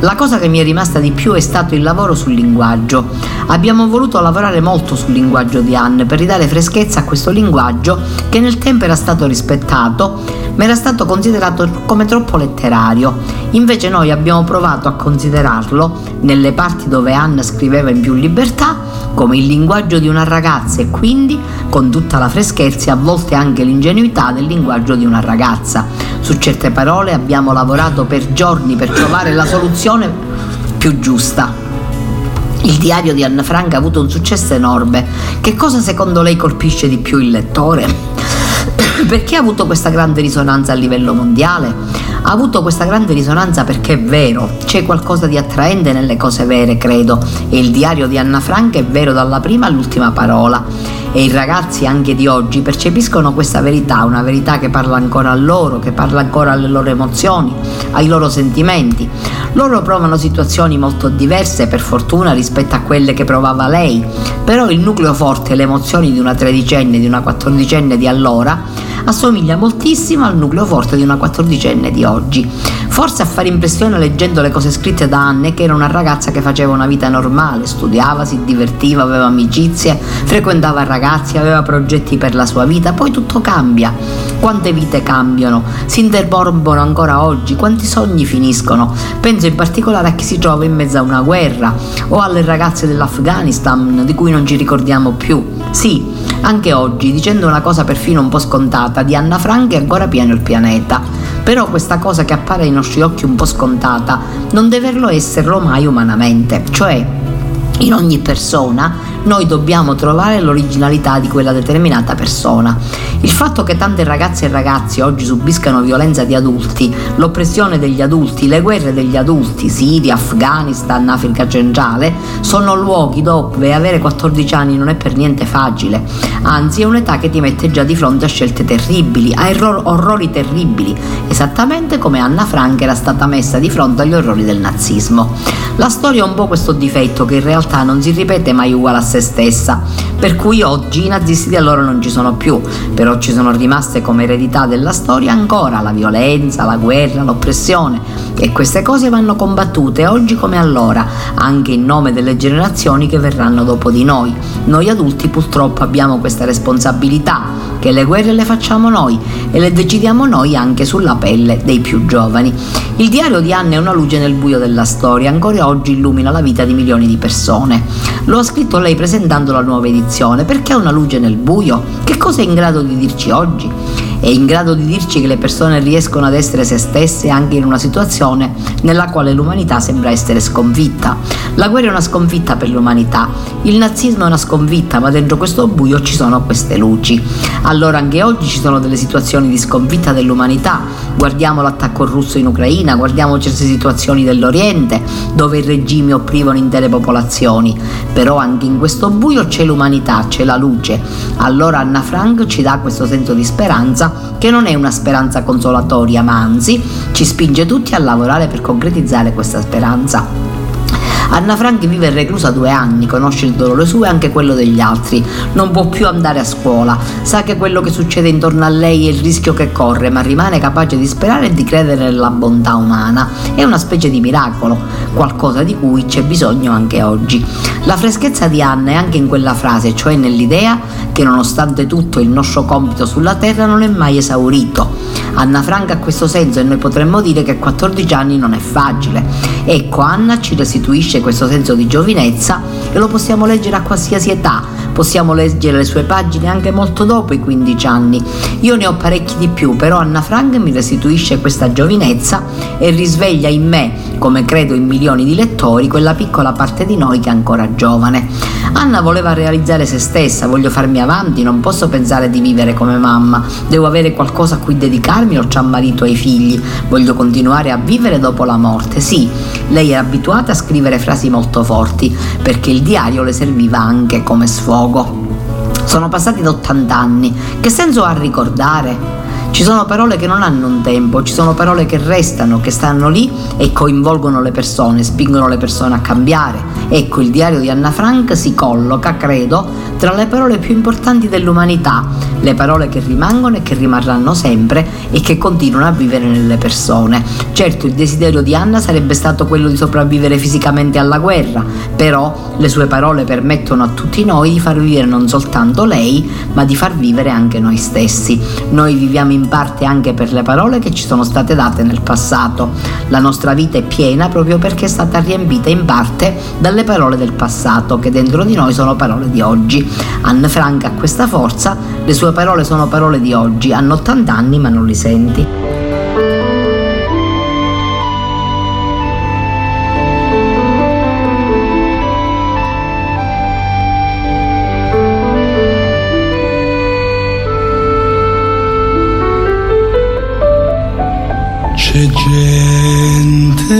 La cosa che mi è rimasta di più è stato il lavoro sul linguaggio. Abbiamo voluto lavorare molto sul linguaggio di Anne per ridare freschezza a questo linguaggio che nel tempo era stato rispettato, ma era stato considerato come troppo letterario. Invece noi abbiamo provato a considerarlo, nelle parti dove Anne scriveva in più libertà, come il linguaggio di una ragazza, e quindi con tutta la freschezza e a volte anche l'ingenuità del linguaggio di una ragazza. Su certe parole abbiamo lavorato per giorni per trovare la soluzione più giusta. Il diario di Anna Frank ha avuto un successo enorme. Che cosa secondo lei colpisce di più il lettore? Perché ha avuto questa grande risonanza a livello mondiale? Ha avuto questa grande risonanza perché è vero, c'è qualcosa di attraente nelle cose vere, credo, e il diario di Anna Frank è vero dalla prima all'ultima parola, e i ragazzi anche di oggi percepiscono questa verità, una verità che parla ancora a loro, che parla ancora alle loro emozioni, ai loro sentimenti. Loro provano situazioni molto diverse, per fortuna, rispetto a quelle che provava lei, però il nucleo forte, le emozioni di una tredicenne, di una quattordicenne di allora assomiglia moltissimo al nucleo forte di una quattordicenne di oggi. Forse a fare impressione leggendo le cose scritte da Anne, che era una ragazza che faceva una vita normale, studiava, si divertiva, aveva amicizie, frequentava ragazzi, aveva progetti per la sua vita. Poi tutto cambia. Quante vite cambiano, si interrompono ancora oggi, quanti sogni finiscono. Penso in particolare a chi si trova in mezzo a una guerra, o alle ragazze dell'Afghanistan di cui non ci ricordiamo più. Sì, anche oggi, dicendo una cosa perfino un po' scontata, di Anna Frank è ancora pieno il pianeta. Però questa cosa che appare ai nostri occhi un po' scontata non deve esserlo mai umanamente, cioè in ogni persona Noi dobbiamo trovare l'originalità di quella determinata persona. Il fatto che tante ragazze e ragazzi oggi subiscano violenza di adulti, l'oppressione degli adulti, le guerre degli adulti, Siria, Afghanistan, Africa centrale, sono luoghi dove avere 14 anni non è per niente facile. Anzi, è un'età che ti mette già di fronte a scelte terribili, a orrori terribili, esattamente come Anna Frank era stata messa di fronte agli orrori del nazismo. La storia ha un po' questo difetto, che in realtà non si ripete mai uguale a se stessa, per cui oggi i nazisti di allora non ci sono più, però ci sono rimaste come eredità della storia ancora la violenza, la guerra, l'oppressione, e queste cose vanno combattute oggi come allora, anche in nome delle generazioni che verranno dopo di noi. Noi adulti purtroppo abbiamo questa responsabilità, che le guerre le facciamo noi e le decidiamo noi anche sulla pelle dei più giovani. Il diario di Anna è una luce nel buio della storia, ancora oggi illumina la vita di milioni di persone. Lo ha scritto lei presentando la nuova edizione, perché è una luce nel buio. Che cosa è in grado di dirci oggi? È in grado di dirci che le persone riescono ad essere se stesse anche in una situazione nella quale l'umanità sembra essere sconfitta. La guerra è una sconfitta per l'umanità, il nazismo è una sconfitta, ma dentro questo buio ci sono queste luci. Allora anche oggi ci sono delle situazioni di sconfitta dell'umanità, guardiamo l'attacco russo in Ucraina, guardiamo certe situazioni dell'Oriente dove i regimi opprivano intere popolazioni, però anche in questo buio c'è l'umanità, c'è la luce. Allora Anna Frank ci dà questo senso di speranza, che non è una speranza consolatoria, ma anzi ci spinge tutti a lavorare per concretizzare questa speranza. Anna Frank vive reclusa 2 anni, conosce il dolore suo e anche quello degli altri, non può più andare a scuola, sa che quello che succede intorno a lei è il rischio che corre, ma rimane capace di sperare e di credere nella bontà umana. È una specie di miracolo, qualcosa di cui c'è bisogno anche oggi. La freschezza di Anna è anche in quella frase, cioè nell'idea che nonostante tutto il nostro compito sulla terra non è mai esaurito. Anna Frank ha questo senso e noi potremmo dire che 14 anni non è facile. Ecco, Anna ci restituisce questo senso di giovinezza e lo possiamo leggere a qualsiasi età, possiamo leggere le sue pagine anche molto dopo i 15 anni. Io ne ho parecchi di più, però Anna Frank mi restituisce questa giovinezza e risveglia in me, come credo in milioni di lettori, quella piccola parte di noi che è ancora giovane. Anna voleva realizzare se stessa, voglio farmi avanti, non posso pensare di vivere come mamma, devo avere qualcosa a cui dedicarmi, oltre al marito e ai figli, voglio continuare a vivere dopo la morte. Sì, lei era abituata a scrivere frasi molto forti, perché il diario le serviva anche come sfogo. Sono passati da 80 anni, che senso ha ricordare? Ci sono parole che non hanno un tempo, ci sono parole che restano, che stanno lì e coinvolgono le persone, spingono le persone a cambiare. Ecco, il diario di Anna Frank si colloca, credo, tra le parole più importanti dell'umanità, le parole che rimangono e che rimarranno sempre e che continuano a vivere nelle persone. Certo, il desiderio di Anna sarebbe stato quello di sopravvivere fisicamente alla guerra, però le sue parole permettono a tutti noi di far vivere non soltanto lei, ma di far vivere anche noi stessi. Noi viviamo in parte anche per le parole che ci sono state date nel passato. La nostra vita è piena proprio perché è stata riempita in parte dalle parole del passato, che dentro di noi sono parole di oggi. Anne Frank ha questa forza, le sue parole sono parole di oggi, hanno 80 anni ma non li senti. C'è gente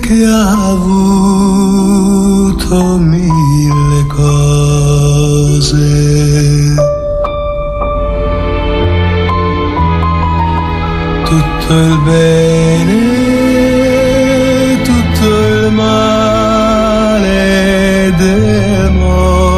che ha avuto mille cose, tutto il bene, tutto il male del mondo.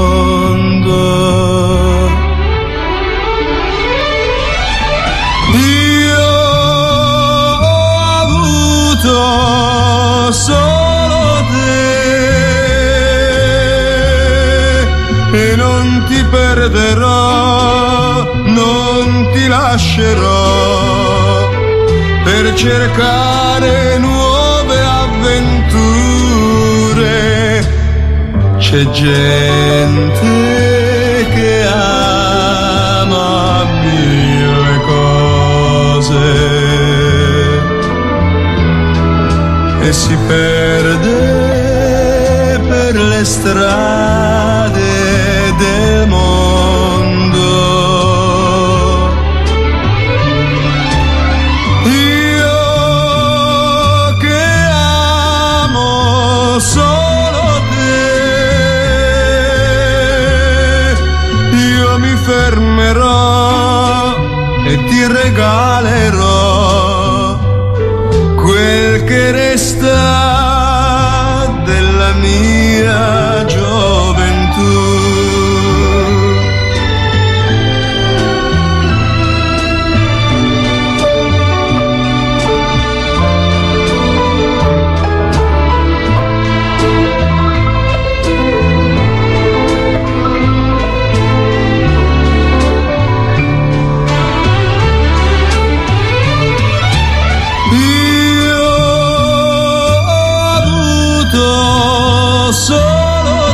Solo te, e non ti perderò, non ti lascerò, per cercare nuove avventure. C'è gente che ama mille cose e si perde per le strade. mi fermerò e ti regalerò quel che resta della mia gioventù. Solo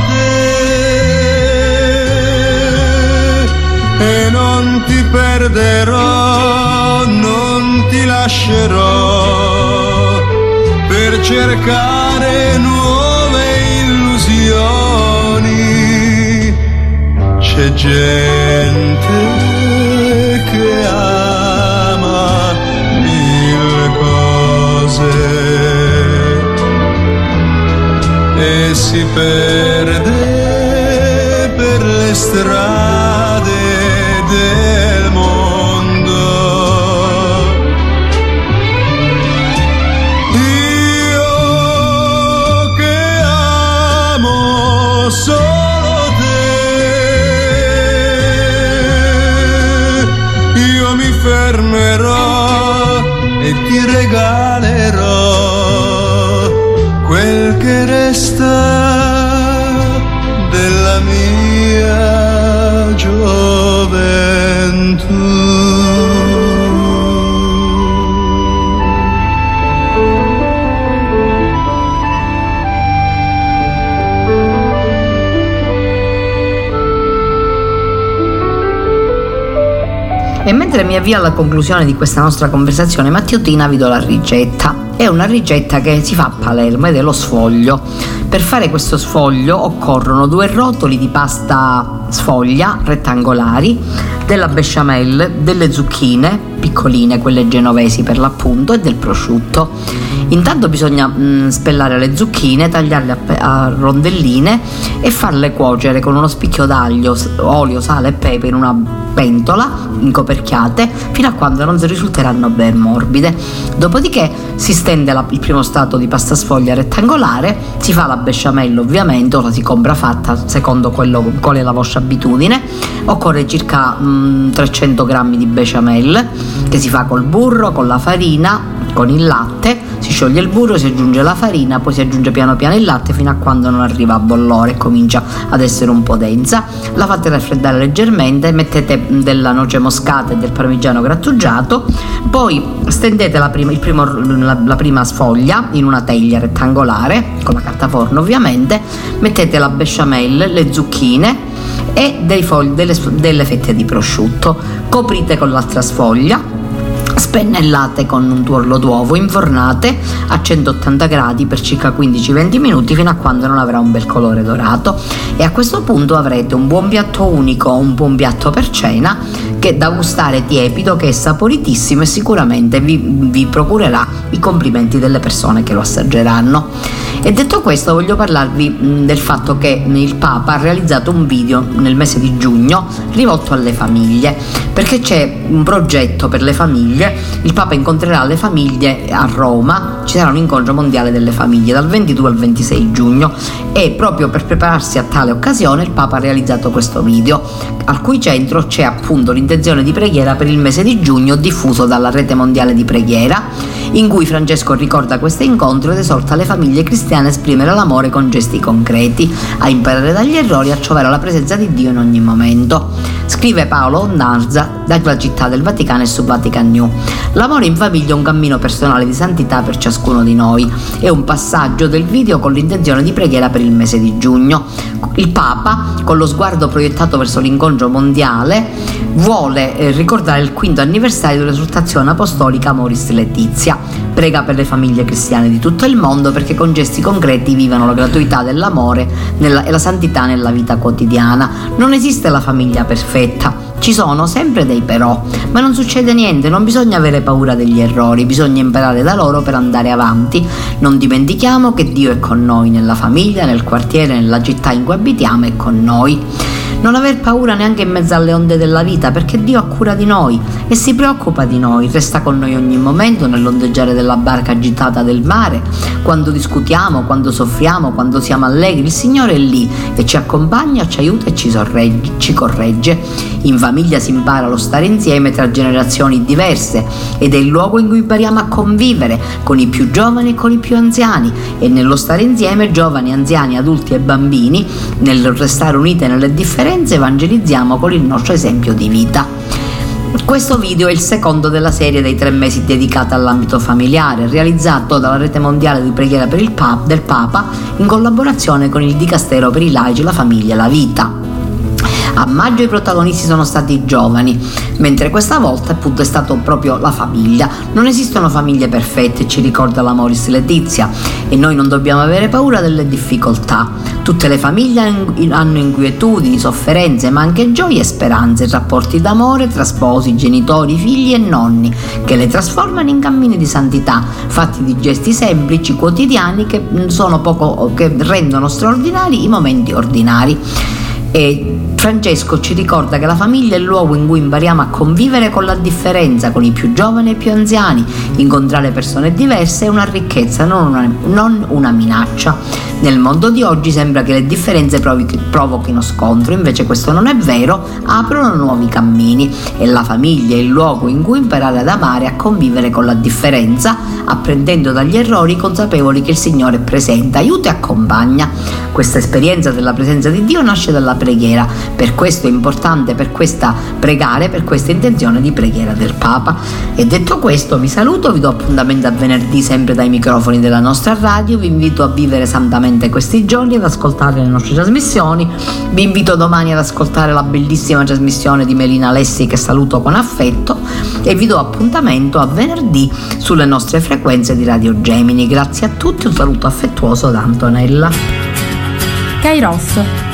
te, e non ti perderò, non ti lascerò per cercare nuove illusioni. C'è gente che ama mille cose e si perde per le strade del mondo. Io che amo solo te, io mi fermerò e ti regalerò quel che resta della mia gioventù. E mentre mi avvio alla conclusione di questa nostra conversazione mattutina, vi do la ricetta. È una ricetta che si fa a Palermo ed è lo sfoglio. Per fare questo sfoglio occorrono 2 rotoli di pasta sfoglia rettangolari, della besciamelle, delle zucchine piccoline, quelle genovesi per l'appunto, e del prosciutto. Intanto bisogna spellare le zucchine, tagliarle a rondelline e farle cuocere con uno spicchio d'aglio, olio, sale e pepe in una pentola incoperchiate fino a quando non si risulteranno ben morbide. Dopodiché si stende il primo strato di pasta sfoglia rettangolare, si fa la besciamella, ovviamente, o la si compra fatta secondo quello qual è la vostra abitudine. Occorre circa 300 g di besciamella, che si fa col burro, con la farina, con il latte. Si scioglie il burro, si aggiunge la farina, poi si aggiunge piano piano il latte fino a quando non arriva a bollore e comincia ad essere un po' densa. La fate raffreddare leggermente, mettete della noce moscata e del parmigiano grattugiato, poi stendete la prima sfoglia in una teglia rettangolare con la carta forno, ovviamente, mettete la besciamella, le zucchine e delle fette di prosciutto, coprite con l'altra sfoglia, spennellate con un tuorlo d'uovo, infornate a 180 gradi per circa 15-20 minuti fino a quando non avrà un bel colore dorato, e a questo punto avrete un buon piatto unico, un buon piatto per cena che da gustare tiepido, che è saporitissimo e sicuramente vi procurerà i complimenti delle persone che lo assaggeranno. E detto questo, voglio parlarvi del fatto che il Papa ha realizzato un video nel mese di giugno rivolto alle famiglie, perché c'è un progetto per le famiglie. Il Papa incontrerà le famiglie a Roma, ci sarà un incontro mondiale delle famiglie dal 22 al 26 giugno e proprio per prepararsi a tale occasione il Papa ha realizzato questo video, al cui centro c'è appunto l'intenzione di preghiera per il mese di giugno diffuso dalla Rete Mondiale di Preghiera, in cui Francesco ricorda questo incontro ed esorta le famiglie cristiane a esprimere l'amore con gesti concreti, a imparare dagli errori, a trovare la presenza di Dio in ogni momento. Scrive Paolo Ondarza dalla Città del Vaticano e su Vatican News. L'amore in famiglia è un cammino personale di santità per ciascuno di noi. È un passaggio del video con l'intenzione di preghiera per il mese di giugno. Il Papa, con lo sguardo proiettato verso l'incontro mondiale, vuole ricordare il 5° anniversario dell'esortazione apostolica Amoris Letizia. Prega per le famiglie cristiane di tutto il mondo perché con gesti concreti vivano la gratuità dell'amore e la santità nella vita quotidiana. Non esiste la famiglia perfetta. Ci sono sempre dei però, ma non succede niente, non bisogna avere paura degli errori, bisogna imparare da loro per andare avanti. Non dimentichiamo che Dio è con noi nella famiglia, nel quartiere, nella città in cui abitiamo, è con noi. non aver paura neanche in mezzo alle onde della vita, perché Dio ha cura di noi e si preoccupa di noi, resta con noi ogni momento nell'ondeggiare della barca agitata del mare, quando discutiamo, quando soffriamo, quando siamo allegri. Il Signore è lì e ci accompagna, ci aiuta e ci corregge. In famiglia si impara lo stare insieme tra generazioni diverse ed è il luogo in cui impariamo a convivere con i più giovani e con i più anziani, e nello stare insieme giovani, anziani, adulti e bambini, nel restare unite nelle differenze, evangelizziamo con il nostro esempio di vita. Questo video è il secondo della serie dei 3 mesi dedicata all'ambito familiare, realizzato dalla Rete Mondiale di Preghiera per il del Papa in collaborazione con il Dicastero per i Laici, la Famiglia e la Vita. A maggio i protagonisti sono stati i giovani, mentre questa volta appunto è stato proprio la famiglia. Non esistono famiglie perfette, ci ricorda la Moris Letizia, e noi non dobbiamo avere paura delle difficoltà. Tutte le famiglie hanno inquietudini, sofferenze, ma anche gioie e speranze, rapporti d'amore tra sposi, genitori, figli e nonni, che le trasformano in cammini di santità, fatti di gesti semplici, quotidiani, che rendono straordinari i momenti ordinari. E Francesco ci ricorda che la famiglia è il luogo in cui impariamo a convivere con la differenza, con i più giovani e i più anziani. Incontrare persone diverse è una ricchezza, non una minaccia. Nel mondo di oggi sembra che le differenze provochino scontro, invece questo non è vero, aprono nuovi cammini, e la famiglia è il luogo in cui imparare ad amare, a convivere con la differenza, apprendendo dagli errori, consapevoli che il Signore presenta, aiuta e accompagna. Questa esperienza della presenza di Dio nasce dalla preghiera, per questo è importante per questa intenzione di preghiera del Papa. E detto questo vi saluto, vi do appuntamento a venerdì sempre dai microfoni della nostra radio, vi invito a vivere santamente questi giorni, ad ascoltare le nostre trasmissioni, vi invito domani ad ascoltare la bellissima trasmissione di Melina Lessi, che saluto con affetto, e vi do appuntamento a venerdì sulle nostre frequenze di Radio Gemini. Grazie a tutti, un saluto affettuoso da Antonella. Kairos.